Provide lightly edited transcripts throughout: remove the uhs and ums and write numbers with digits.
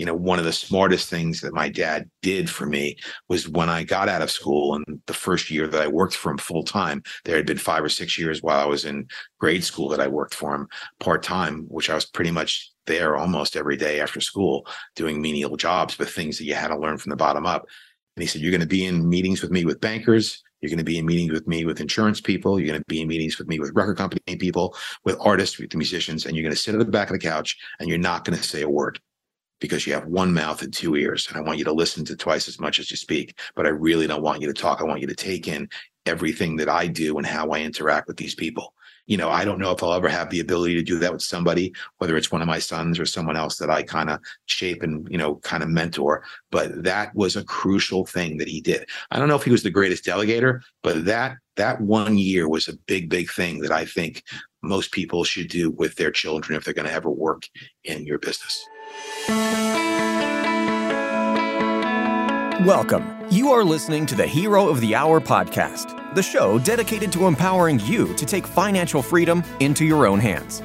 you know, one of the smartest things that my dad did for me was when I got out of school and the first year that I worked for him full time, there had been 5 or 6 years while I was in grade school that I worked for him part time, which I was pretty much there almost every day after school doing menial jobs, but things that you had to learn from the bottom up. And he said, you're going to be in meetings with me with bankers. You're going to be in meetings with me with insurance people. You're going to be in meetings with me with record company people, with artists, with musicians. And you're going to sit at the back of the couch and you're not going to say a word because you have one mouth and two ears. And I want you to listen to twice as much as you speak. But I really don't want you to talk. I want you to take in everything that I do and how I interact with these people. You know, I don't know if I'll ever have the ability to do that with somebody, whether it's one of my sons or someone else that I kind of shape and, you know, kind of mentor. But that was a crucial thing that he did. I don't know if he was the greatest delegator, but that 1 year was a big, big thing that I think most people should do with their children if they're going to ever work in your business. Welcome. You are listening to the Hero of the Hour podcast, the show dedicated to empowering you to take financial freedom into your own hands.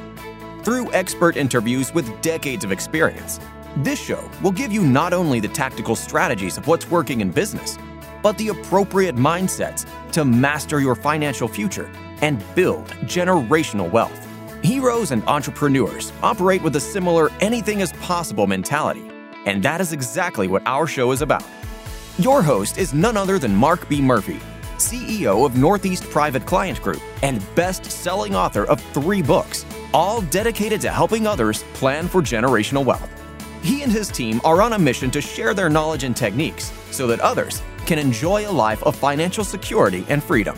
Through expert interviews with decades of experience, this show will give you not only the tactical strategies of what's working in business, but the appropriate mindsets to master your financial future and build generational wealth. Heroes and entrepreneurs operate with a similar anything is possible mentality, and that is exactly what our show is about. Your host is none other than Mark B. Murphy, CEO of Northeast Private Client Group and best-selling author of 3 books, all dedicated to helping others plan for generational wealth. He and his team are on a mission to share their knowledge and techniques so that others can enjoy a life of financial security and freedom.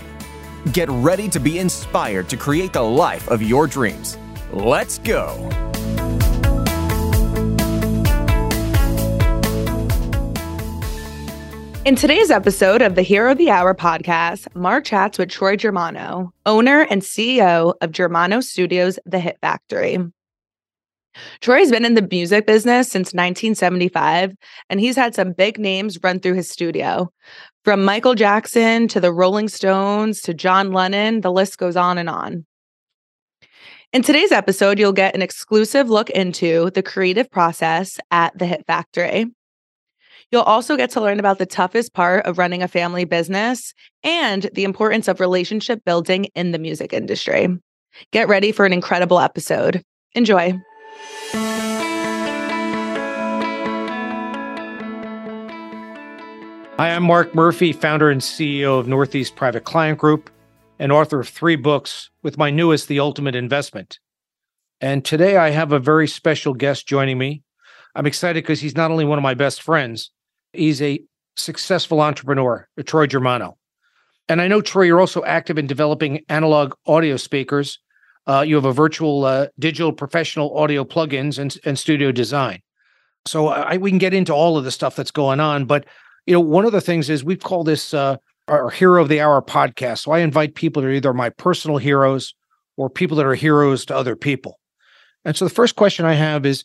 Get ready to be inspired to create the life of your dreams. Let's go. In today's episode of the Hero of the Hour podcast, Mark chats with Troy Germano, owner and CEO of Germano Studios, The Hit Factory. Troy has been in the music business since 1975, and he's had some big names run through his studio. From Michael Jackson to the Rolling Stones to John Lennon, the list goes on and on. In today's episode, you'll get an exclusive look into the creative process at The Hit Factory. You'll also get to learn about the toughest part of running a family business and the importance of relationship building in the music industry. Get ready for an incredible episode. Enjoy. Hi, I'm Mark Murphy, founder and CEO of Northeast Private Client Group and author of 3 books, with my newest, The Ultimate Investment. And today I have a very special guest joining me. I'm excited because he's not only one of my best friends, he's a successful entrepreneur, Troy Germano. And I know, Troy, you're also active in developing analog audio speakers. You have a virtual digital professional audio plugins and studio design. So we can get into all of the stuff that's going on. But, you know, one of the things is we've called this our Hero of the Hour podcast. So I invite people that are either my personal heroes or people that are heroes to other people. And so the first question I have is,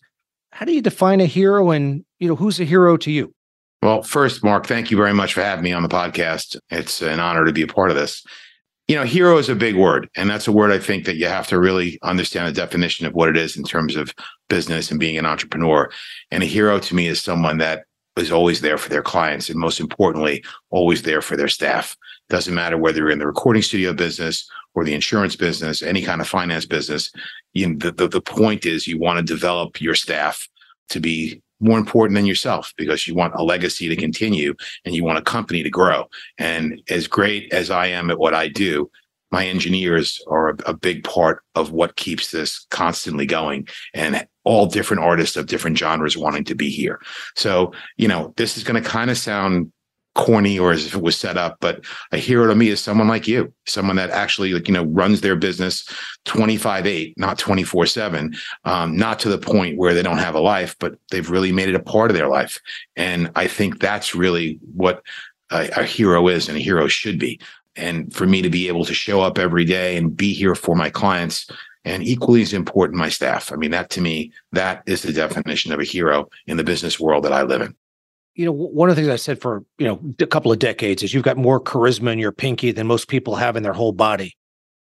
how do you define a hero, and, you know, who's a hero to you? Well, first, Mark, thank you very much for having me on the podcast. It's an honor to be a part of this. You know, hero is a big word, and that's a word I think that you have to really understand the definition of what it is in terms of business and being an entrepreneur. And a hero to me is someone that is always there for their clients and, most importantly, always there for their staff. Doesn't matter whether you're in the recording studio business or the insurance business, any kind of finance business. You know, the point is you want to develop your staff to be more important than yourself because you want a legacy to continue and you want a company to grow. And as great as I am at what I do, my engineers are a big part of what keeps this constantly going, and all different artists of different genres wanting to be here. So, you know, this is going to kind of sound corny or as if it was set up, but a hero to me is someone like you, someone that actually, like, you know, runs their business 25/8, not 24/7, not to the point where they don't have a life, but they've really made it a part of their life. And I think that's really what a hero is and a hero should be. And for me to be able to show up every day and be here for my clients, and equally as important, my staff. I mean, that to me, that is the definition of a hero in the business world that I live in. You know, one of the things I said for, you know, a couple of decades is you've got more charisma in your pinky than most people have in their whole body.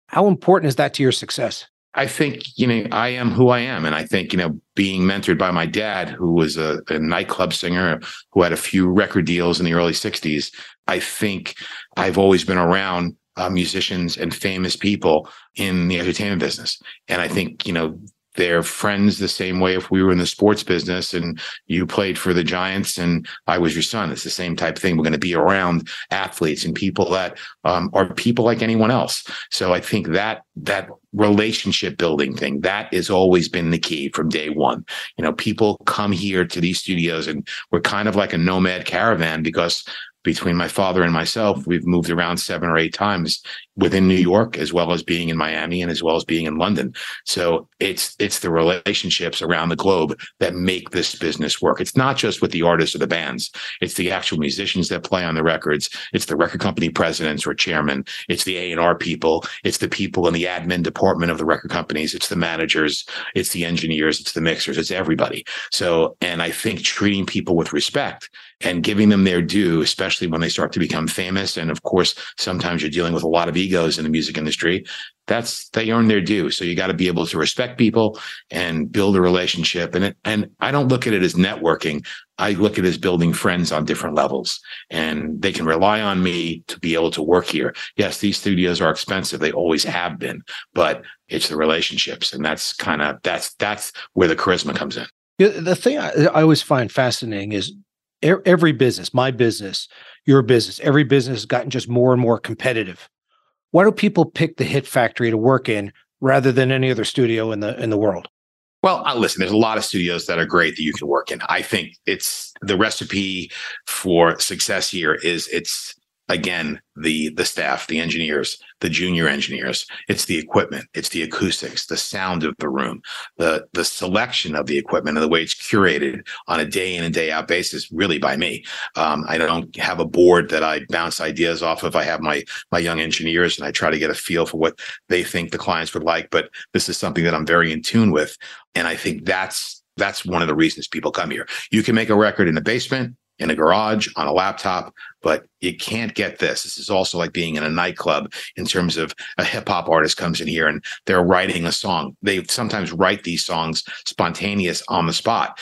How important is that to your success? I think, you know, I am who I am. And I think, you know, being mentored by my dad, who was a nightclub singer who had a few record deals in the early 60s, I think I've always been around musicians and famous people in the entertainment business. And I think, you know, they're friends the same way if we were in the sports business and you played for the Giants and I was your son. It's the same type of thing. We're going to be around athletes and people that are people like anyone else. So I think that relationship building thing, that has always been the key from day one. You know, people come here to these studios and we're kind of like a nomad caravan, because between my father and myself, we've moved around 7 or 8 times within New York, as well as being in Miami and as well as being in London. So it's the relationships around the globe that make this business work. It's not just with the artists or the bands. It's the actual musicians that play on the records. It's the record company presidents or chairman. It's the A&R people. It's the people in the admin department of the record companies. It's the managers. It's the engineers. It's the mixers. It's everybody. So, and I think treating people with respect and giving them their due, especially when they start to become famous. And of course, sometimes you're dealing with a lot of egos in the music industry. They earn their due. So you got to be able to respect people and build a relationship. And I don't look at it as networking. I look at it as building friends on different levels, and they can rely on me to be able to work here. Yes, these studios are expensive. They always have been, but it's the relationships. And that's where the charisma comes in. The thing I always find fascinating is, every business, my business, your business, every business has gotten just more and more competitive. Why do people pick the Hit Factory to work in rather than any other studio in the world? Well, listen, there's a lot of studios that are great that you can work in. I think it's the recipe for success here is again, the staff, the engineers, the junior engineers, it's the equipment, it's the acoustics, the sound of the room, the selection of the equipment and the way it's curated on a day in and day out basis, really by me. I don't have a board that I bounce ideas off of. I have my young engineers and I try to get a feel for what they think the clients would like, but this is something that I'm very in tune with. And I think that's one of the reasons people come here. You can make a record in the basement, in a garage, on a laptop, but you can't get this. This is also like being in a nightclub in terms of a hip hop artist comes in here and they're writing a song. They sometimes write these songs spontaneous on the spot.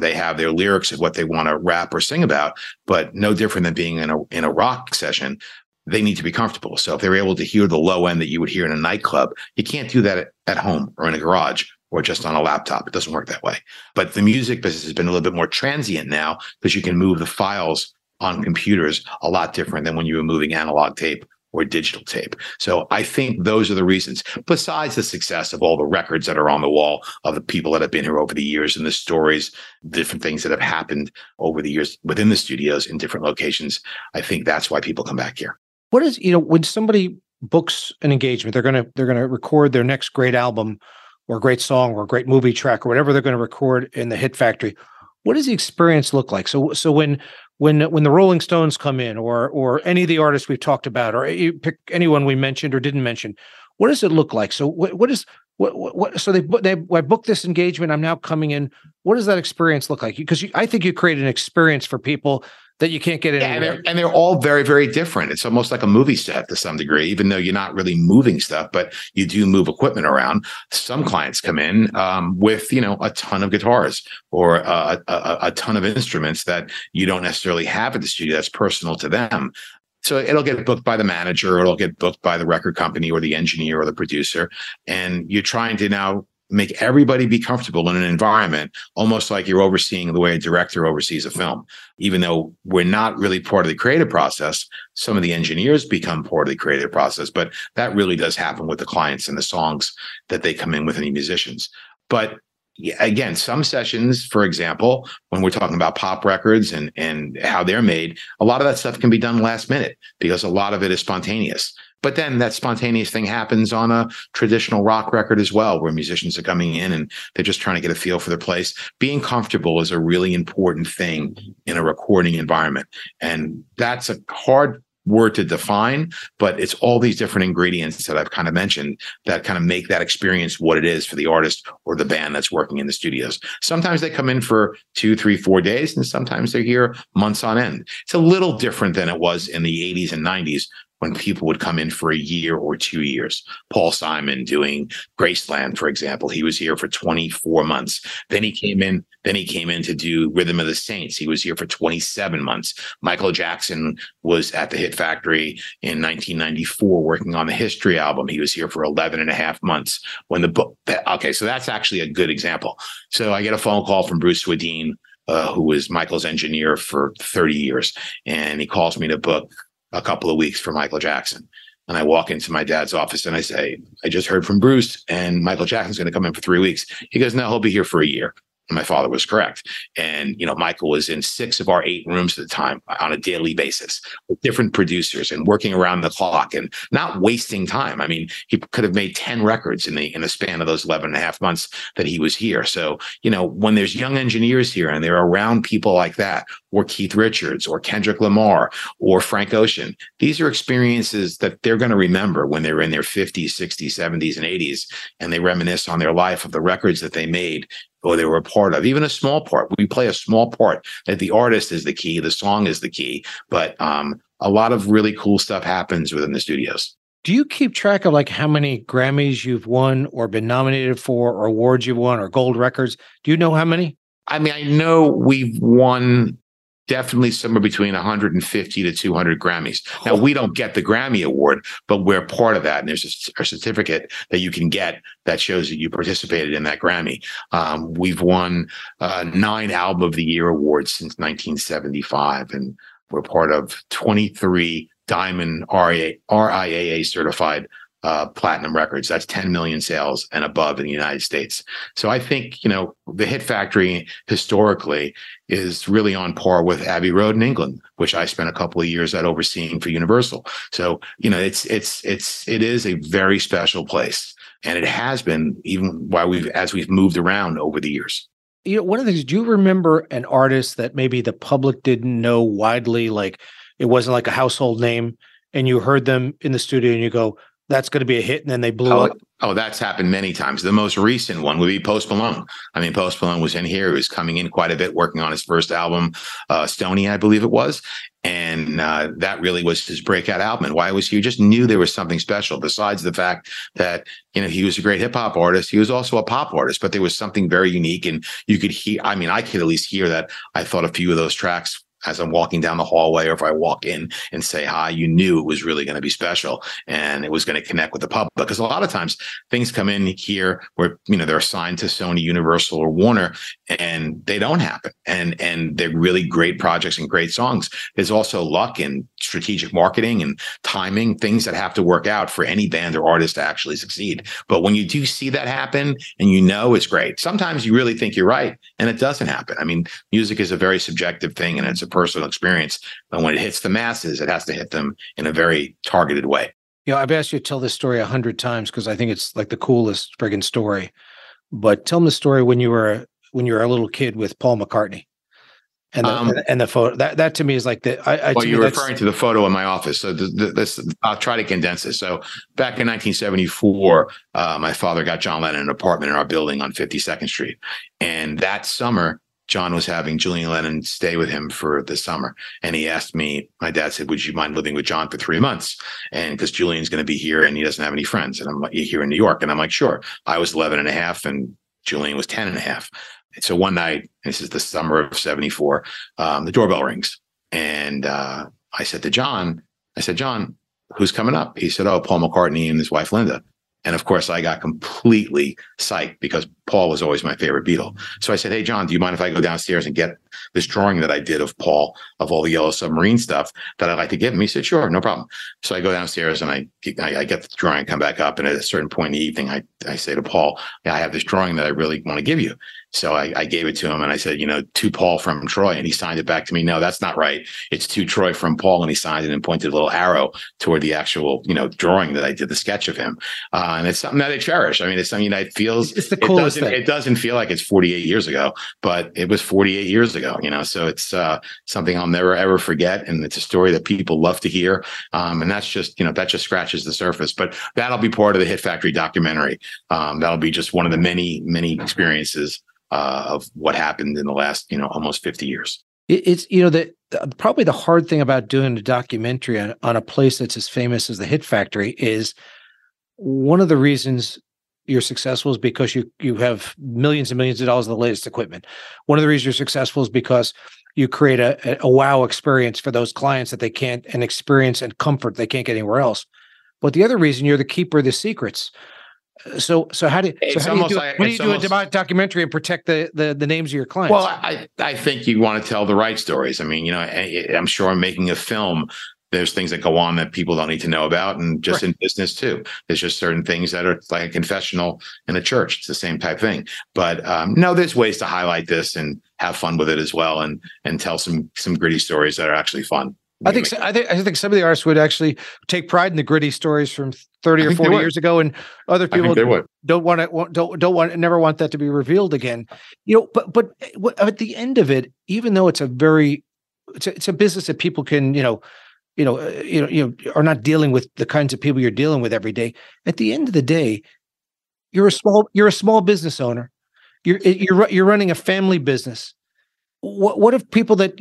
They have their lyrics of what they want to rap or sing about, but no different than being in a rock session. They need to be comfortable. So if they're able to hear the low end that you would hear in a nightclub, you can't do that at home or in a garage or just on a laptop. It doesn't work that way. But the music business has been a little bit more transient now, because you can move the files on computers a lot different than when you were moving analog tape or digital tape. So I think those are the reasons, besides the success of all the records that are on the wall of the people that have been here over the years and the stories, different things that have happened over the years within the studios in different locations. I think that's why people come back here. What is, you know, when somebody books an engagement, they're going to record their next great album or great song or great movie track or whatever they're going to record in the Hit Factory. What does the experience look like? So when the Rolling Stones come in, or any of the artists we've talked about, or you pick anyone we mentioned or didn't mention, what does it look like? So I booked this engagement. I'm now coming in. What does that experience look like? Because I think you create an experience for people that you can't get in. And they're all very, very different. It's almost like a movie set to some degree, even though you're not really moving stuff, but you do move equipment around. Some clients come in with, you know, a ton of guitars or a ton of instruments that you don't necessarily have at the studio that's personal to them. So it'll get booked by the manager, or it'll get booked by the record company or the engineer or the producer. And you're trying to now make everybody be comfortable in an environment, almost like you're overseeing the way a director oversees a film. Even though we're not really part of the creative process, some of the engineers become part of the creative process, but that really does happen with the clients and the songs that they come in with, any musicians. But again, some sessions, for example, when we're talking about pop records and how they're made, a lot of that stuff can be done last minute because a lot of it is spontaneous. But then that spontaneous thing happens on a traditional rock record as well, where musicians are coming in and they're just trying to get a feel for their place. Being comfortable is a really important thing in a recording environment. And that's a hard word to define, but it's all these different ingredients that I've kind of mentioned that kind of make that experience what it is for the artist or the band that's working in the studios. Sometimes they come in for 2, 3, 4 days, and sometimes they're here months on end. It's a little different than it was in the 80s and 90s when people would come in for a year or 2 years. Paul Simon doing Graceland, for example, he was here for 24 months. Then he came in to do Rhythm of the Saints. He was here for 27 months. Michael Jackson was at the Hit Factory in 1994 working on the History album. He was here for 11 and a half months. When the book, okay, so that's actually a good example. So I get a phone call from Bruce Swedien, who was Michael's engineer for 30 years. And he calls me to book a couple of weeks for Michael Jackson. And I walk into my dad's office and I say, I just heard from Bruce and Michael Jackson's going to come in for 3 weeks. He goes, no, he'll be here for a year. And my father was correct. And, you know, Michael was in 6 of our 8 rooms at the time on a daily basis with different producers and working around the clock and not wasting time. I mean, he could have made 10 records in the span of those 11 and a half months that he was here. So, you know, when there's young engineers here and they're around people like that, or Keith Richards or Kendrick Lamar or Frank Ocean, these are experiences that they're going to remember when they're in their 50s, 60s, 70s, and 80s, and they reminisce on their life of the records that they made or they were a part of, even a small part. We play a small part, that the artist is the key, the song is the key, but a lot of really cool stuff happens within the studios. Do you keep track of like how many Grammys you've won or been nominated for or awards you've won or gold records? Do you know how many? I mean, I know we've won definitely somewhere between 150 to 200 Grammys. Now, we don't get the Grammy Award, but we're part of that. And there's a certificate that you can get that shows that you participated in that Grammy. We've won 9 Album of the Year awards since 1975. And we're part of 23 Diamond RIAA certified platinum records. That's 10 million sales and above in the United States. So I think, you know, the Hit Factory historically is really on par with Abbey Road in England, which I spent a couple of years at overseeing for Universal. So, you know, it is a very special place. And it has been, even while we've moved around over the years. You know, one of the things, do you remember an artist that maybe the public didn't know widely, like it wasn't like a household name, and you heard them in the studio and you go, that's going to be a hit, and then they blew up? Oh, that's happened many times. The most recent one would be Post Malone. I mean, Post Malone was in here. He was coming in quite a bit, working on his first album, Stoney, I believe it was. And that really was his breakout album. And why was he? You just knew there was something special. Besides the fact that, you know, he was a great hip hop artist, he was also a pop artist, but there was something very unique. And you could hear, I mean, I could at least hear that. I thought a few of those tracks as I'm walking down the hallway, or if I walk in and say hi, you knew it was really going to be special and it was going to connect with the public. Because a lot of times things come in here where, you know, they're assigned to Sony, Universal, or Warner, and they don't happen. And they're really great projects and great songs. There's also luck and strategic marketing and timing, things that have to work out for any band or artist to actually succeed. But when you do see that happen, and you know it's great, sometimes you really think you're right and it doesn't happen. I mean, music is a very subjective thing and it's a personal experience, but when it hits the masses, it has to hit them in a very targeted way. You know, I've asked you to tell this story 100 times because I think it's like the coolest friggin' story. But tell them the story when you were a little kid with Paul McCartney and the photo. That to me is like the. Well, you're referring to the photo in my office. So I'll try to condense this. So back in 1974, my father got John Lennon an apartment in our building on 52nd Street, and that summer, John was having Julian Lennon stay with him for the summer. And he asked me, my dad said, would you mind living with John for 3 months? And because Julian's going to be here and he doesn't have any friends. And I'm like, you're here in New York. And I'm like, sure. I was 11 and a half and Julian was 10 and a half. And so one night, this is the summer of 74, the doorbell rings. And I said, John, who's coming up? He said, oh, Paul McCartney and his wife, Linda. And of course, I got completely psyched because Paul was always my favorite Beatle. So I said, hey, John, do you mind if I go downstairs and get this drawing that I did of Paul, of all the Yellow Submarine stuff that I'd like to give him? He said, sure, no problem. So I go downstairs and I get the drawing, come back up. And at a certain point in the evening, I say to Paul, I have this drawing that I really want to give you. So I gave it to him and I said, you know, to Paul from Troy. And he signed it back to me. No, that's not right. It's to Troy from Paul. And he signed it and pointed a little arrow toward the actual, you know, drawing that I did, the sketch of him. And it's something that I cherish. I mean, it's something that feels, it's the coolest thing. It doesn't feel like it's 48 years ago, but it was 48 years ago, you know, so it's something I'll never, ever forget. And it's a story that people love to hear. And that's just, you know, that just scratches the surface, but that'll be part of the Hit Factory documentary. That'll be just one of the many, many experiences of what happened in the last, you know, almost 50 years. It's, you know, that probably the hard thing about doing a documentary on a place that's as famous as the Hit Factory is one of the reasons you're successful is because you have millions and millions of dollars of the latest equipment. One of the reasons you're successful is because you create a wow experience for those clients that they can't, and experience and comfort they can't get anywhere else. But the other reason, you're the keeper of the secrets. So how do you do a documentary and protect the names of your clients? Well, I think you want to tell the right stories. I mean, you know, I'm sure I'm making a film. There's things that go on that people don't need to know about, and just right. In business too. There's just certain things that are like a confessional in a church. It's the same type thing. But no, there's ways to highlight this and have fun with it as well, and tell some gritty stories that are actually fun. I think some of the artists would actually take pride in the gritty stories from 30 or 40 years ago, and other people never want that to be revealed again. You know, but at the end of it, even though it's a business that people can are not dealing with the kinds of people you're dealing with every day. At the end of the day, you're a small business owner. You're running a family business. What if people that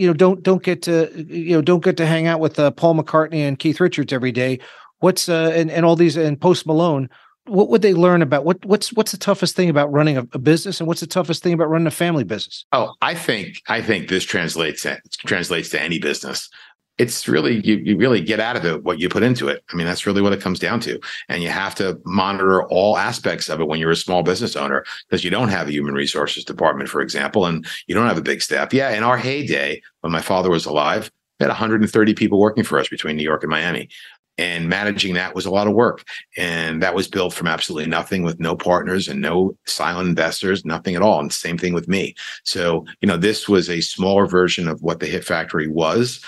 don't get to hang out with Paul McCartney and Keith Richards every day? What's and all these, and Post Malone? What would they learn about? What's the toughest thing about running a business, and what's the toughest thing about running a family business? Oh, I think this translates to any business. It's really, you really get out of it what you put into it. I mean, that's really what it comes down to. And you have to monitor all aspects of it when you're a small business owner, because you don't have a human resources department, for example, and you don't have a big staff. Yeah, in our heyday, when my father was alive, we had 130 people working for us between New York and Miami. And managing that was a lot of work. And that was built from absolutely nothing, with no partners and no silent investors, nothing at all. And same thing with me. So, you know, this was a smaller version of what the Hit Factory was.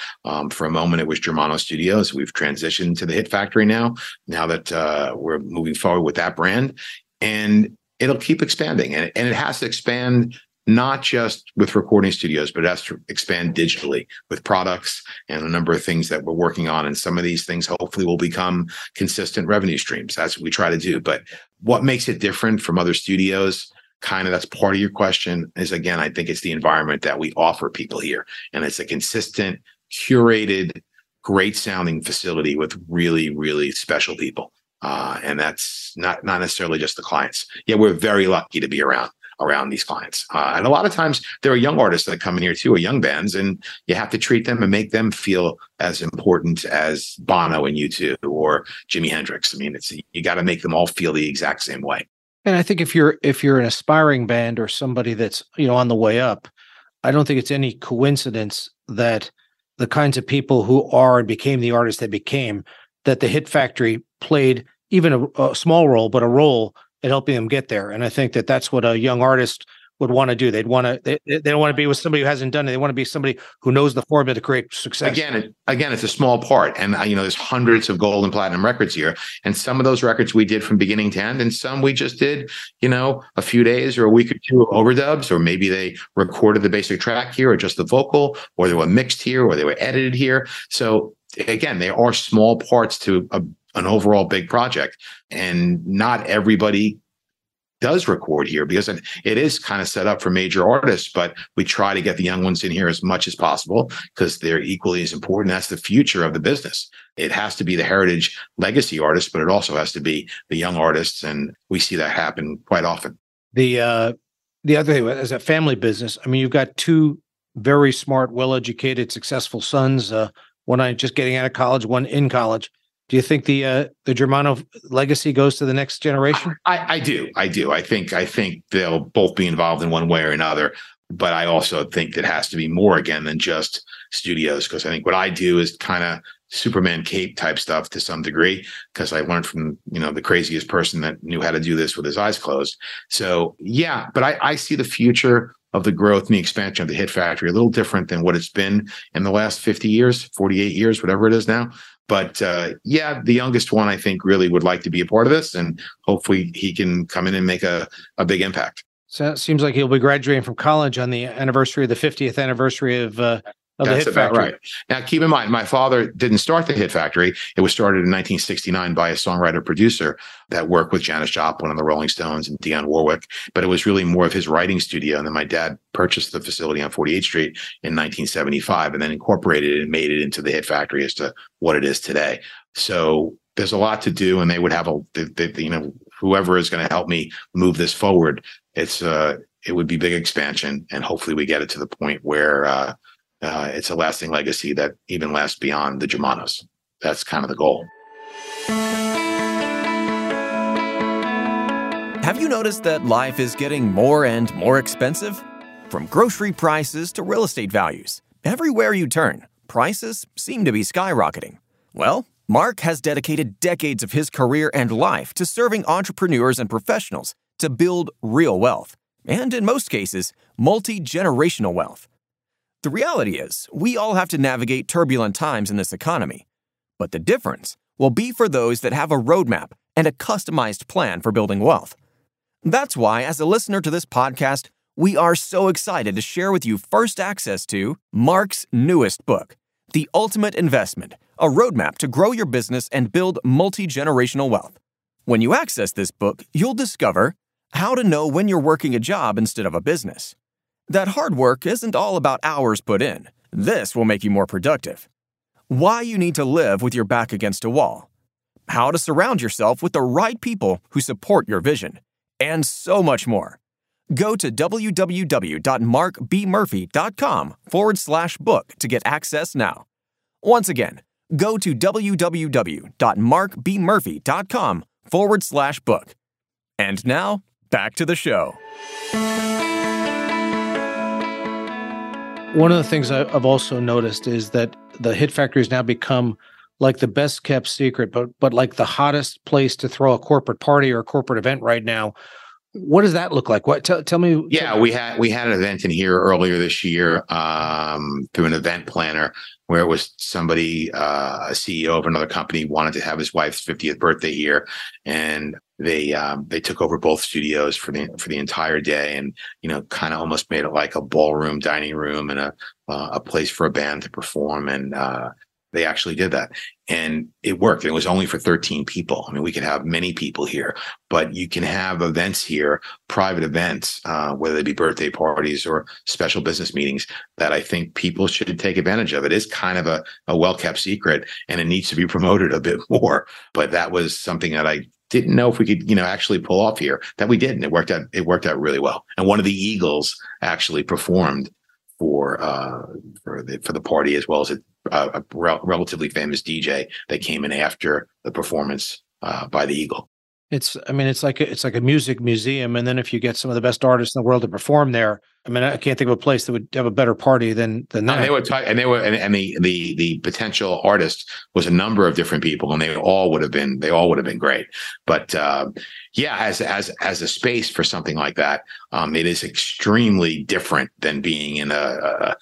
For a moment, it was Germano Studios. We've transitioned to the Hit Factory now that we're moving forward with that brand. And it'll keep expanding. And it has to expand not just with recording studios, but it has to expand digitally with products and a number of things that we're working on. And some of these things hopefully will become consistent revenue streams. That's what we try to do. But what makes it different from other studios, kind of that's part of your question, is, again, I think it's the environment that we offer people here. And it's a consistent, curated, great sounding facility with really, really special people. And that's not necessarily just the clients. Yeah, we're very lucky to be around these clients. And a lot of times there are young artists that come in here too, or young bands, and you have to treat them and make them feel as important as Bono and U2 or Jimi Hendrix. I mean, you got to make them all feel the exact same way. And I think if you're an aspiring band or somebody that's, you know, on the way up, I don't think it's any coincidence that the kinds of people who are and became the artists they became, that the Hit Factory played even a small role, but a role at helping them get there. And I think that's what a young artist would want to do. They don't want to be with somebody who hasn't done it. They want to be somebody who knows the formula to create success. Again, it's a small part. And, you know, there's hundreds of gold and platinum records here. And some of those records we did from beginning to end. And some we just did, you know, a few days or a week or two of overdubs, or maybe they recorded the basic track here or just the vocal, or they were mixed here, or they were edited here. So again, they are small parts to an overall big project, and not everybody does record here, because it is kind of set up for major artists, but we try to get the young ones in here as much as possible, because they're equally as important. That's the future of the business. It has to be the heritage legacy artists, but it also has to be the young artists. And we see that happen quite often. The other thing is a family business. I mean, you've got two very smart, well-educated, successful sons, one just getting out of college, one in college. Do you think the Germano legacy goes to the next generation? I do. I think they'll both be involved in one way or another. But I also think it has to be more, again, than just studios, because I think what I do is kind of Superman cape type stuff to some degree, because I learned from, you know, the craziest person that knew how to do this with his eyes closed. So, yeah, but I see the future of the growth and the expansion of the Hit Factory a little different than what it's been in the last 50 years, 48 years, whatever it is now. But yeah, the youngest one, I think, really would like to be a part of this, and hopefully he can come in and make a big impact. So it seems like he'll be graduating from college on the anniversary of the 50th anniversary of of That's the Hit Factory. Right. Now, keep in mind, my father didn't start the Hit Factory. It was started in 1969 by a songwriter-producer that worked with Janis Joplin and the Rolling Stones and Dionne Warwick. But it was really more of his writing studio. And then my dad purchased the facility on 48th Street in 1975 and then incorporated it and made it into the Hit Factory as to what it is today. So there's a lot to do, and they would have whoever is going to help me move this forward. It would be big expansion, and hopefully we get it to the point where it's a lasting legacy that even lasts beyond the Germanos. That's kind of the goal. Have you noticed that life is getting more and more expensive? From grocery prices to real estate values, everywhere you turn, prices seem to be skyrocketing. Well, Mark has dedicated decades of his career and life to serving entrepreneurs and professionals to build real wealth, and in most cases, multi-generational wealth. The reality is, we all have to navigate turbulent times in this economy. But the difference will be for those that have a roadmap and a customized plan for building wealth. That's why, as a listener to this podcast, we are so excited to share with you first access to Mark's newest book, The Ultimate Investment, a roadmap to grow your business and build multi-generational wealth. When you access this book, you'll discover how to know when you're working a job instead of a business. That hard work isn't all about hours put in. This will make you more productive. Why you need to live with your back against a wall. How to surround yourself with the right people who support your vision. And so much more. Go to www.markbmurphy.com/book to get access now. Once again, go to www.markbmurphy.com/book. And now, back to the show. One of the things I've also noticed is that the Hit Factory has now become like the best kept secret, but like the hottest place to throw a corporate party or a corporate event right now. What does that look like? Tell me. Yeah, we had an event in here earlier this year through an event planner where it was somebody, a CEO of another company, wanted to have his wife's 50th birthday here, and they took over both studios for the entire day, and kind of almost made it like a ballroom, dining room, and a place for a band to perform, and they actually did that. And it worked. It was only for 13 people. I mean, we could have many people here, but you can have events here, private events, whether they be birthday parties or special business meetings, that I think people should take advantage of. It is kind of a well-kept secret, and it needs to be promoted a bit more. But that was something that I didn't know if we could, actually pull off here, that we did. And it worked out really well. And one of the Eagles actually performed for the party, as well as a relatively famous DJ that came in after the performance by the Eagle. It's like a music museum, and then if you get some of the best artists in the world to perform there, I can't think of a place that would have a better party than that. And the potential artist was a number of different people, and they all would have been great. But as a space for something like that, it is extremely different than being in a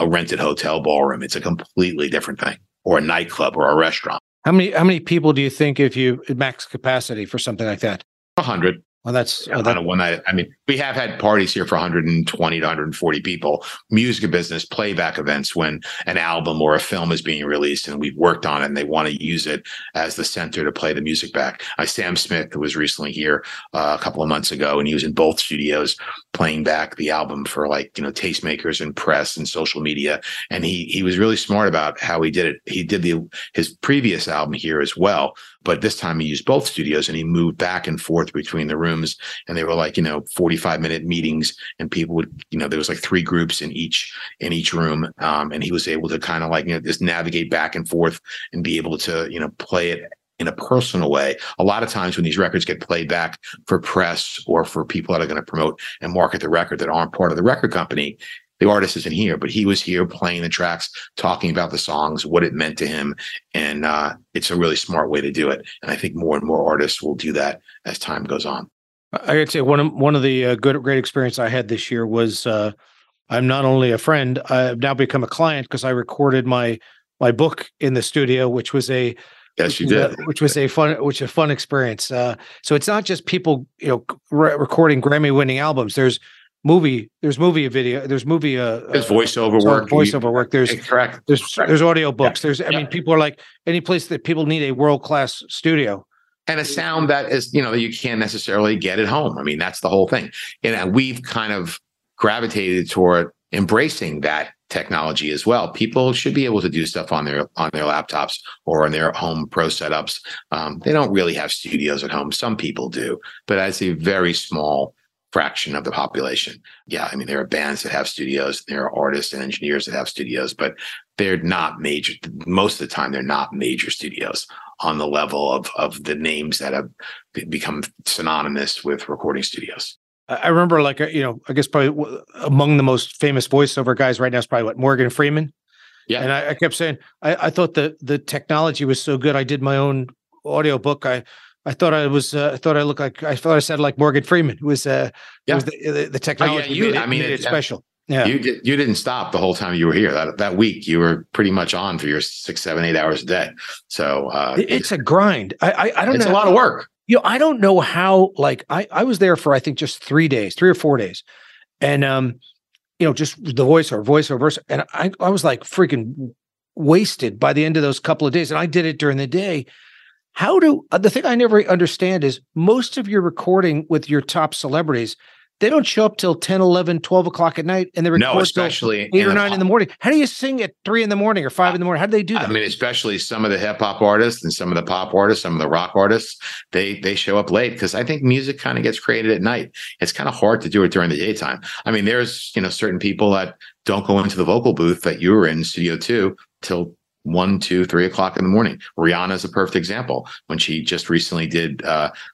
rented hotel ballroom. It's a completely different thing, or a nightclub, or a restaurant. How many people do you think, if you max capacity for something like that? 100. Well, that's on a one night. I mean, we have had parties here for 120 to 140 people, music business, playback events when an album or a film is being released and we've worked on it and they want to use it as the center to play the music back. Sam Smith, who was recently here a couple of months ago, and he was in both studios playing back the album for tastemakers and press and social media. And he was really smart about how he did it. He did his previous album here as well, but this time he used both studios and he moved back and forth between the rooms, and they were 45-minute meetings, and people would, there was 3 groups in each room, and he was able to just navigate back and forth and be able to play it in a personal way. A lot of times when these records get played back for press or for people that are going to promote and market the record that aren't part of the record company, the artist isn't here, but he was here playing the tracks, talking about the songs, what it meant to him. And it's a really smart way to do it. And I think more and more artists will do that as time goes on. I got to say, one of the great experience I had this year was I'm not only a friend, I've now become a client, because I recorded my book in the studio, which was a fun experience. So it's not just people recording Grammy-winning albums. There's movie. There's movie video. There's movie. There's voiceover work. Voiceover work. There's correct. There's audio books. Yeah. There's. I mean, people are like any place that people need a world-class studio. And a sound that is, you know, that you can't necessarily get at home. I mean, that's the whole thing. And we've kind of gravitated toward embracing that technology as well. People should be able to do stuff on their laptops or on their home pro setups. They don't really have studios at home. Some people do, but that's a very small fraction of the population. Yeah, I mean, there are bands that have studios. There are artists and engineers that have studios, but they're not major. Most of the time, they're not major studios on the level of the names that have become synonymous with recording studios. I remember, like, you know, I guess probably among the most famous voiceover guys right now is probably what, Morgan Freeman. Yeah. And I kept saying, I thought the technology was so good. I did my own audiobook. I thought I was, I thought I sounded like Morgan Freeman. It was, it was the technology. Oh, yeah, it made it special. Yeah. You didn't stop the whole time you were here. That week you were pretty much on for your 6, 7, 8 hours a day. So it's a grind. I don't know. It's a lot of work. You know, I don't know how. Like I was there for I think just 3 or 4 days, and you know, just the voiceover, and I was like freaking wasted by the end of those couple of days, and I did it during the day. The thing I never understand is most of your recording with your top celebrities, they don't show up till 10, 11, 12 o'clock at night, and they record especially 8 or 9 in the morning. How do you sing at 3 in the morning or 5 in the morning? How do they do that? I mean, especially some of the hip-hop artists and some of the pop artists, some of the rock artists, they show up late because I think music kind of gets created at night. It's kind of hard to do it during the daytime. I mean, there's, you know, certain people that don't go into the vocal booth that you were in, Studio 2, till 1, 2, 3 o'clock in the morning. Rihanna is a perfect example. When she just recently did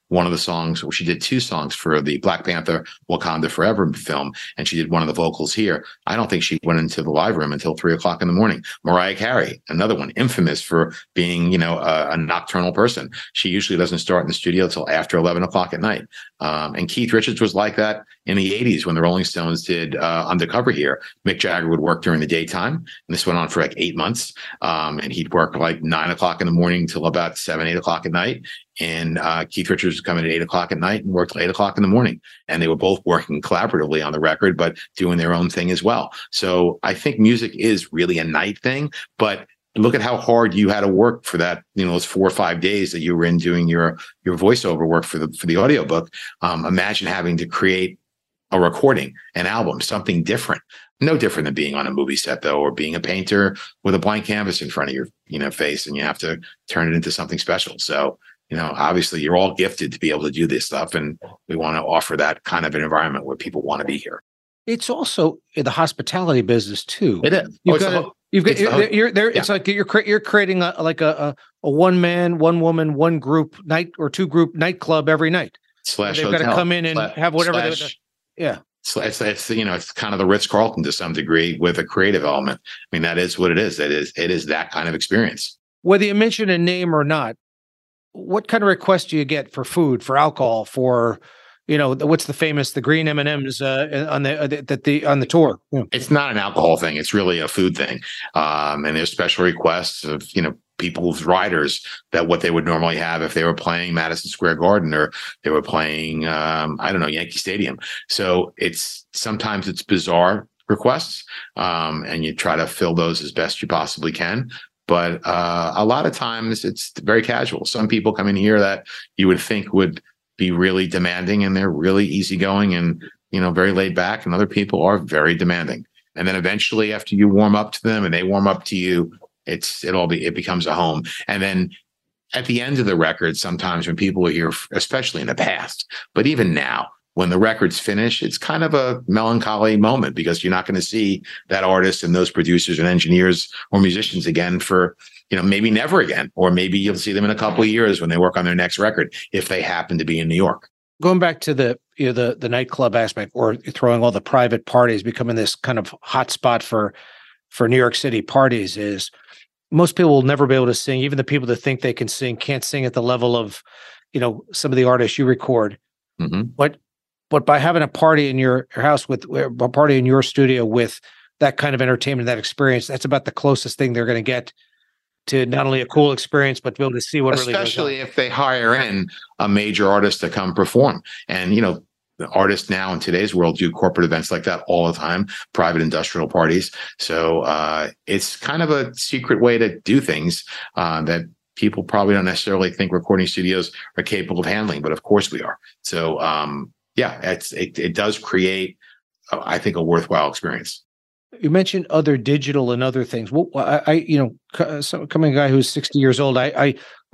one of the songs, she did 2 songs for the Black Panther Wakanda Forever film, and she did one of the vocals here. I don't think she went into the live room until 3 o'clock in the morning. Mariah Carey, another one, infamous for being, you know, a nocturnal person. She usually doesn't start in the studio till after 11 o'clock at night. And Keith Richards was like that in the 80s when the Rolling Stones did Undercover Here. Mick Jagger would work during the daytime, and this went on for like 8 months. And he'd work like 9 o'clock in the morning till about 7, 8 o'clock at night. And Keith Richards was coming at 8 o'clock at night and worked till 8 o'clock in the morning. And they were both working collaboratively on the record, but doing their own thing as well. So I think music is really a night thing, but look at how hard you had to work for that, you know, those 4 or 5 days that you were in doing your voiceover work for the audiobook. Imagine having to create a recording, an album, something different. No different than being on a movie set, though, or being a painter with a blank canvas in front of your, you know, face, and you have to turn it into something special. So, you know, obviously you're all gifted to be able to do this stuff, and we want to offer that kind of an environment where people want to be here. It's also the hospitality business too. It is. You've got It's like you're creating a one man, one woman, one group night or two group nightclub every night. Slash they've hotel, got to come in and have whatever. So it's you know, it's kind of the Ritz-Carlton to some degree with a creative element. I mean, that is what it is. It is that kind of experience. Whether you mention a name or not, what kind of requests do you get for food, for alcohol, for, you know, what's the famous, the green M&Ms on the tour? Yeah. It's not an alcohol thing. It's really a food thing. And there's special requests of, you know, people's riders that what they would normally have if they were playing Madison Square Garden or they were playing, Yankee Stadium. So sometimes it's bizarre requests, and you try to fill those as best you possibly can. But a lot of times it's very casual. Some people come in here that you would think would be really demanding, and they're really easygoing and, you know, very laid back. And other people are very demanding. And then eventually after you warm up to them and they warm up to you, it becomes a home. And then at the end of the record, sometimes when people are here, especially in the past, but even now, when the record's finished, it's kind of a melancholy moment because you're not going to see that artist and those producers and engineers or musicians again for, you know, maybe never again, or maybe you'll see them in a couple of years when they work on their next record, if they happen to be in New York. Going back to the nightclub aspect, or throwing all the private parties, becoming this kind of hotspot for New York City parties, is most people will never be able to sing. Even the people that think they can sing can't sing at the level of, you know, some of the artists you record. Mm-hmm. But by having a party in your house with a party in your studio with that kind of entertainment, that experience, that's about the closest thing they're going to get to not only a cool experience, but to be able to see what really goes on. Especially if they hire in a major artist to come perform. And, you know, The artists now in today's world do corporate events like that all the time, private industrial parties. So it's kind of a secret way to do things that people probably don't necessarily think recording studios are capable of handling, but of course we are. So it does create, I think, a worthwhile experience. You mentioned other digital and other things. Well, so coming a guy who's 60 years old,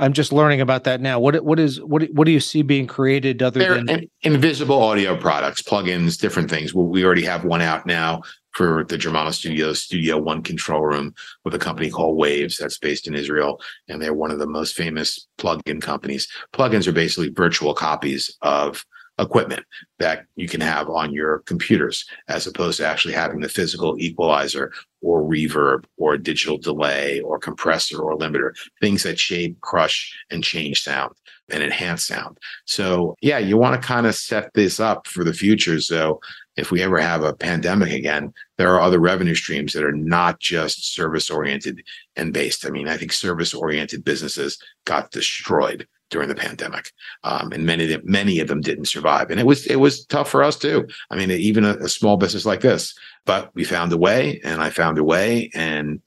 I'm just learning about that now. What do you see being created other than invisible audio products, plugins, different things? Well, we already have one out now for the Germano Studios, Studio One Control Room, with a company called Waves that's based in Israel, and they're one of the most famous plugin companies. Plugins are basically virtual copies of equipment that you can have on your computers, as opposed to actually having the physical equalizer or reverb or digital delay or compressor or limiter, things that shape, crush, and change sound and enhance sound. So yeah, you want to kind of set this up for the future. So if we ever have a pandemic again, there are other revenue streams that are not just service-oriented and based. I mean, I think service-oriented businesses got destroyed during the pandemic, and many of them didn't survive, and it was tough for us too. I mean, even a small business like this, but we found a way, and I found a way, and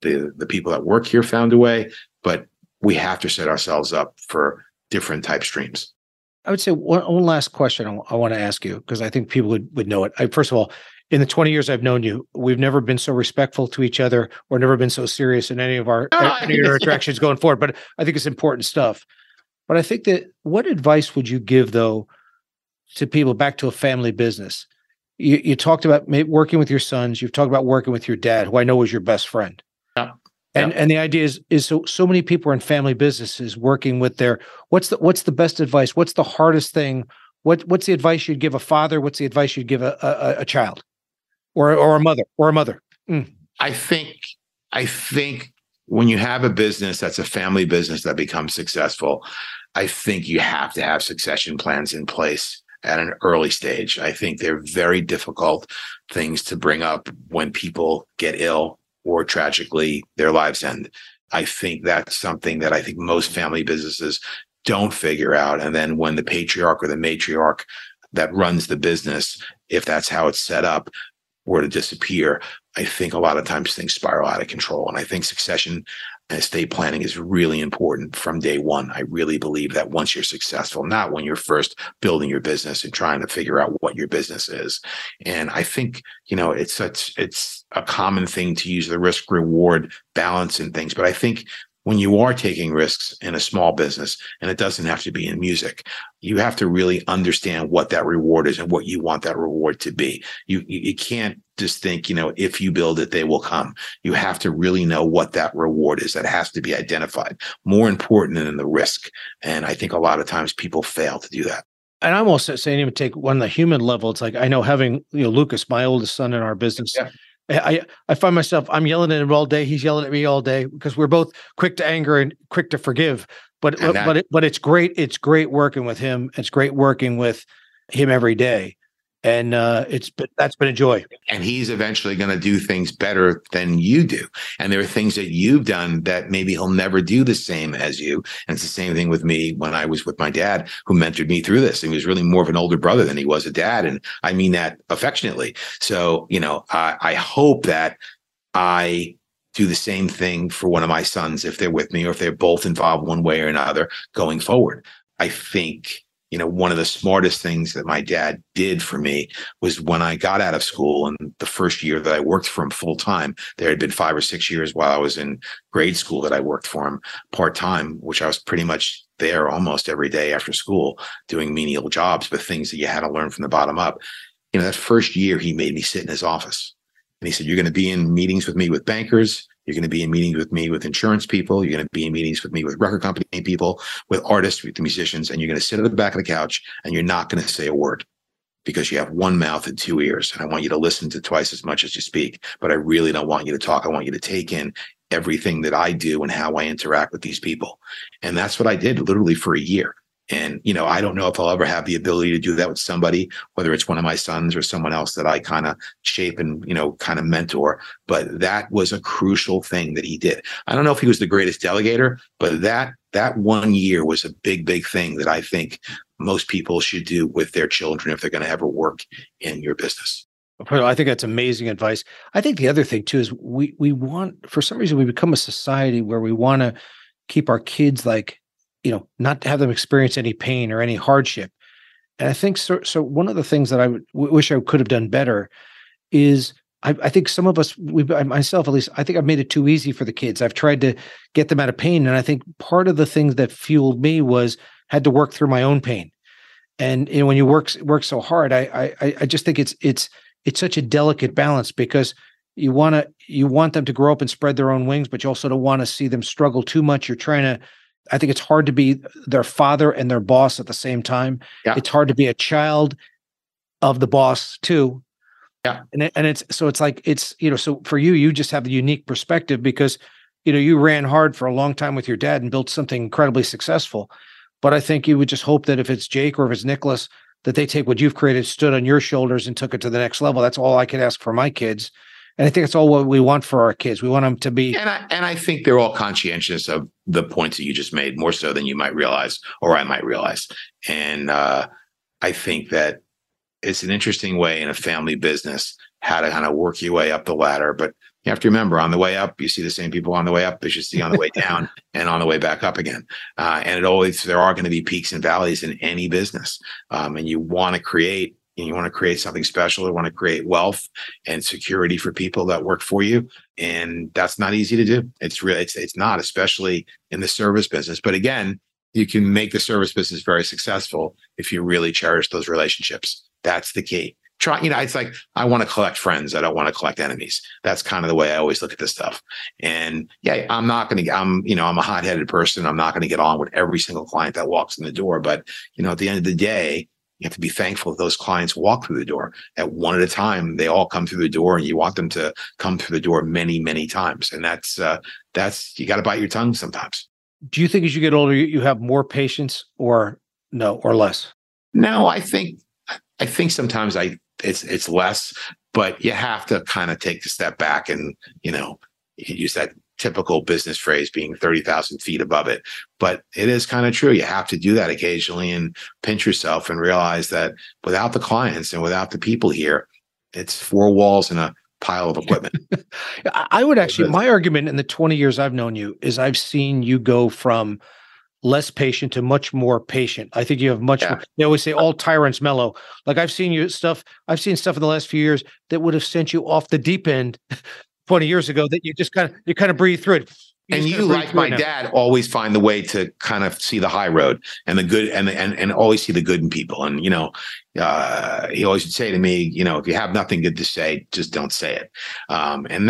the people that work here found a way. But we have to set ourselves up for different type streams. I would say one last question I want to ask you, because I think people would know it. First of all, in the 20 years I've known you, we've never been so respectful to each other, or never been so serious in any of our interactions going forward. But I think it's important stuff. But I think that, what advice would you give, though, to people back to a family business? You talked about working with your sons. You've talked about working with your dad, who I know was your best friend. Yeah. And the idea is so many people are in family businesses working with their, what's the best advice? What's the hardest thing? What's the advice you'd give a father? What's the advice you'd give a child or a mother? Mm. I think when you have a business that's a family business that becomes successful, I think you have to have succession plans in place at an early stage. I think they're very difficult things to bring up when people get ill or tragically their lives end. I think that's something that I think most family businesses don't figure out. And then when the patriarch or the matriarch that runs the business, if that's how it's set up, were to disappear, I think a lot of times things spiral out of control. And I think succession and estate planning is really important from day one. I really believe that once you're successful, not when you're first building your business and trying to figure out what your business is. And I think, it's a common thing to use the risk reward balance in things. But I think when you are taking risks in a small business, and it doesn't have to be in music, you have to really understand what that reward is and what you want that reward to be. You can't just think, if you build it, they will come. You have to really know what that reward is. That has to be identified. More important than the risk. And I think a lot of times people fail to do that. And I'm also saying, even take one on the human level. It's like, I know having Lucas, my oldest son, in our business. Yeah. I find myself, I'm yelling at him all day. He's yelling at me all day, because we're both quick to anger and quick to forgive. But it's great. It's great working with him. It's great working with him every day. And that's been a joy. And he's eventually going to do things better than you do. And there are things that you've done that maybe he'll never do the same as you. And it's the same thing with me when I was with my dad, who mentored me through this. And he was really more of an older brother than he was a dad. And I mean that affectionately. So, I hope that I do the same thing for one of my sons, if they're with me or if they're both involved one way or another going forward. I think one of the smartest things that my dad did for me was when I got out of school, and the first year that I worked for him full time, there had been 5 or 6 years while I was in grade school that I worked for him part time, which I was pretty much there almost every day after school doing menial jobs, but things that you had to learn from the bottom up. That first year he made me sit in his office, and he said, "You're going to be in meetings with me with bankers. You're going to be in meetings with me with insurance people. You're going to be in meetings with me with record company people, with artists, with musicians, and you're going to sit at the back of the couch and you're not going to say a word, because you have one mouth and two ears. And I want you to listen to twice as much as you speak, but I really don't want you to talk. I want you to take in everything that I do and how I interact with these people." And that's what I did literally for a year. And, I don't know if I'll ever have the ability to do that with somebody, whether it's one of my sons or someone else that I kind of shape and, kind of mentor. But that was a crucial thing that he did. I don't know if he was the greatest delegator, but that that one year was a big, big thing that I think most people should do with their children if they're going to ever work in your business. I think that's amazing advice. I think the other thing too is we want, for some reason, we become a society where we want to keep our kids, like, you know, not to have them experience any pain or any hardship. And I think so one of the things that I would wish I could have done better is I think some of us, myself at least, I think I've made it too easy for the kids. I've tried to get them out of pain. And I think part of the things that fueled me was had to work through my own pain. And you know, when you work so hard, I just think it's such a delicate balance, because you want them to grow up and spread their own wings, but you also don't want to see them struggle too much. You're trying to, I think it's hard to be their father and their boss at the same time. Yeah. It's hard to be a child of the boss too. Yeah. And it's, so it's like, it's, you know, so for you, you just have the unique perspective because, you know, you ran hard for a long time with your dad and built something incredibly successful. But I think you would just hope that if it's Jake or if it's Nicholas, that they take what you've created, stood on your shoulders and took it to the next level. That's all I could ask for my kids. And I think it's all what we want for our kids. We want them to be. And I think they're all conscientious of the points that you just made, more so than you might realize, or I might realize. And I think that it's an interesting way in a family business, how to kind of work your way up the ladder. But you have to remember, on the way up, you see the same people on the way up as you see on the way down and on the way back up again. And it always, there are going to be peaks and valleys in any business. And you want to create, and you want to create something special. You want to create wealth and security for people that work for you. And that's not easy to do. It's really, it's not, especially in the service business. But again, you can make the service business very successful if you really cherish those relationships. That's the key. Try, you know, it's like, I want to collect friends. I don't want to collect enemies. That's kind of the way I always look at this stuff. And yeah, I'm a hot-headed person. I'm not going to get on with every single client that walks in the door. But, you know, at the end of the day, you have to be thankful that those clients walk through the door at one at a time. They all come through the door, and you want them to come through the door many, many times. And that's you got to bite your tongue sometimes. Do you think as you get older, you have more patience or no, or less? No, I think sometimes it's less, but you have to kind of take a step back and, you know, you can use that typical business phrase, being 30,000 feet above it. But it is kind of true. You have to do that occasionally and pinch yourself and realize that without the clients and without the people here, it's four walls and a pile of equipment. I would actually, my argument in the 20 years I've known you is I've seen you go from less patient to much more patient. I think you have much more, they always say all tyrants mellow. Like I've seen stuff in the last few years that would have sent you off the deep end 20 years ago that you just kind of breathe through it. And you, like my dad, always find the way to kind of see the high road and the good, and always see the good in people. And, you know, he always would say to me, you know, if you have nothing good to say, just don't say it. And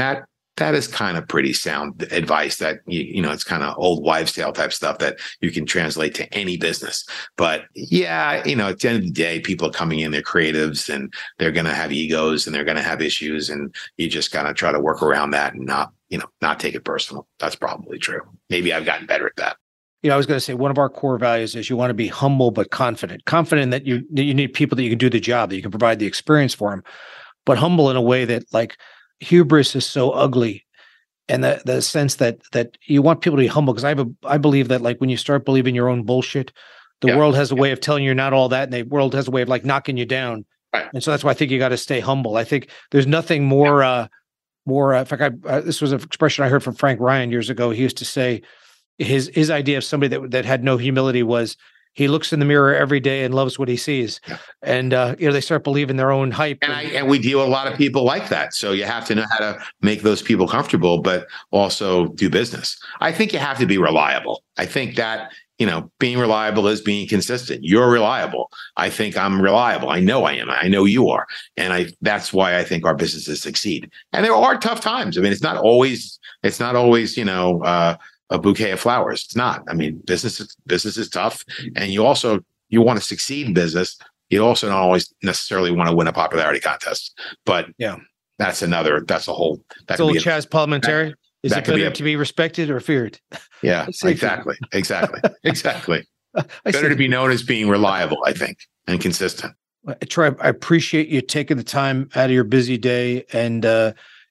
that is kind of pretty sound advice that, you know, it's kind of old wives' tale type stuff that you can translate to any business. But yeah, you know, at the end of the day, people are coming in, they're creatives, and they're going to have egos, and they're going to have issues. And you just got to try to work around that and not take it personal. That's probably true. Maybe I've gotten better at that. You know, I was going to say, one of our core values is you want to be humble, but confident, confident that you need people that you can do the job, that you can provide the experience for them, but humble in a way that, like, hubris is so ugly, and the sense that you want people to be humble, because I believe that, like, when you start believing your own bullshit, the world has a way of telling you not all that, and the world has a way of, like, knocking you down. Right. And so that's why I think you got to stay humble. I think there's nothing more. In fact, this was an expression I heard from Frank Ryan years ago. He used to say his idea of somebody that had no humility was, he looks in the mirror every day and loves what he sees. Yeah. And, you know, they start believing their own hype. And we deal with a lot of people like that. So you have to know how to make those people comfortable, but also do business. I think you have to be reliable. I think that, you know, being reliable is being consistent. You're reliable. I think I'm reliable. I know I am. I know you are. And that's why I think our businesses succeed. And there are tough times. I mean, it's not always, you know, a bouquet of flowers. It's not. I mean, business is tough, and you want to succeed in business. You also don't always necessarily want to win a popularity contest. But yeah, that's a whole Chaz Palminteri. Is it better to be respected or feared? Yeah, exactly. Better to be known as being reliable, I think, and consistent. Troy, I appreciate you taking the time out of your busy day and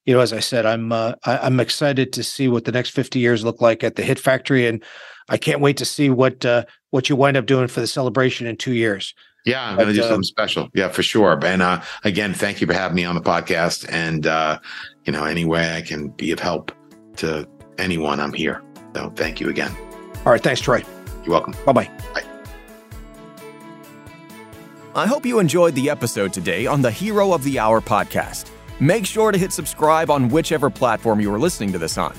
you know, as I said, I'm excited to see what the next 50 years look like at the Hit Factory, and I can't wait to see what you wind up doing for the celebration in 2 years. Yeah, I'm going to do something special. Yeah, for sure. And again, thank you for having me on the podcast. And, you know, any way I can be of help to anyone, I'm here. So thank you again. All right. Thanks, Troy. You're welcome. Bye-bye. Bye. I hope you enjoyed the episode today on the Hero of the Hour podcast. Make sure to hit subscribe on whichever platform you are listening to this on.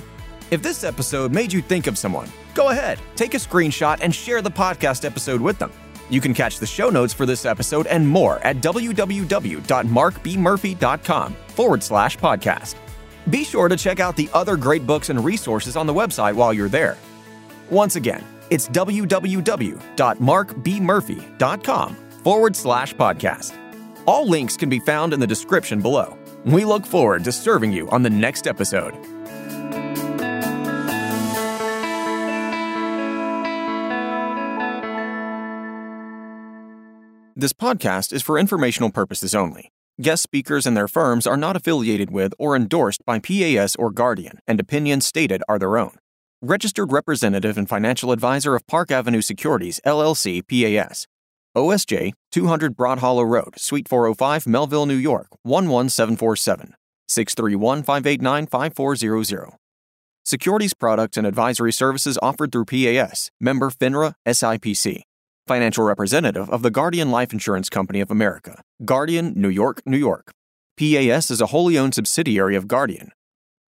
If this episode made you think of someone, go ahead, take a screenshot and share the podcast episode with them. You can catch the show notes for this episode and more at www.markbmurphy.com/podcast. Be sure to check out the other great books and resources on the website while you're there. Once again, it's www.markbmurphy.com/podcast. All links can be found in the description below. We look forward to serving you on the next episode. This podcast is for informational purposes only. Guest speakers and their firms are not affiliated with or endorsed by PAS or Guardian, and opinions stated are their own. Registered representative and financial advisor of Park Avenue Securities LLC, PAS. OSJ, 200 Broad Hollow Road, Suite 405, Melville, New York, 11747, 631-589-5400. Securities products and advisory services offered through PAS, member FINRA, SIPC. Financial representative of the Guardian Life Insurance Company of America, Guardian, New York, New York. PAS is a wholly owned subsidiary of Guardian.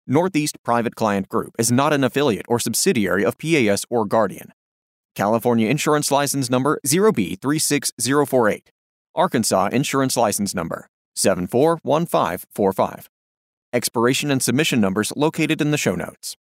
Northeast Private Client Group is not an affiliate or subsidiary of PAS or Guardian. California Insurance License Number 0B36048. Arkansas Insurance License Number 741545. Expiration and submission numbers located in the show notes.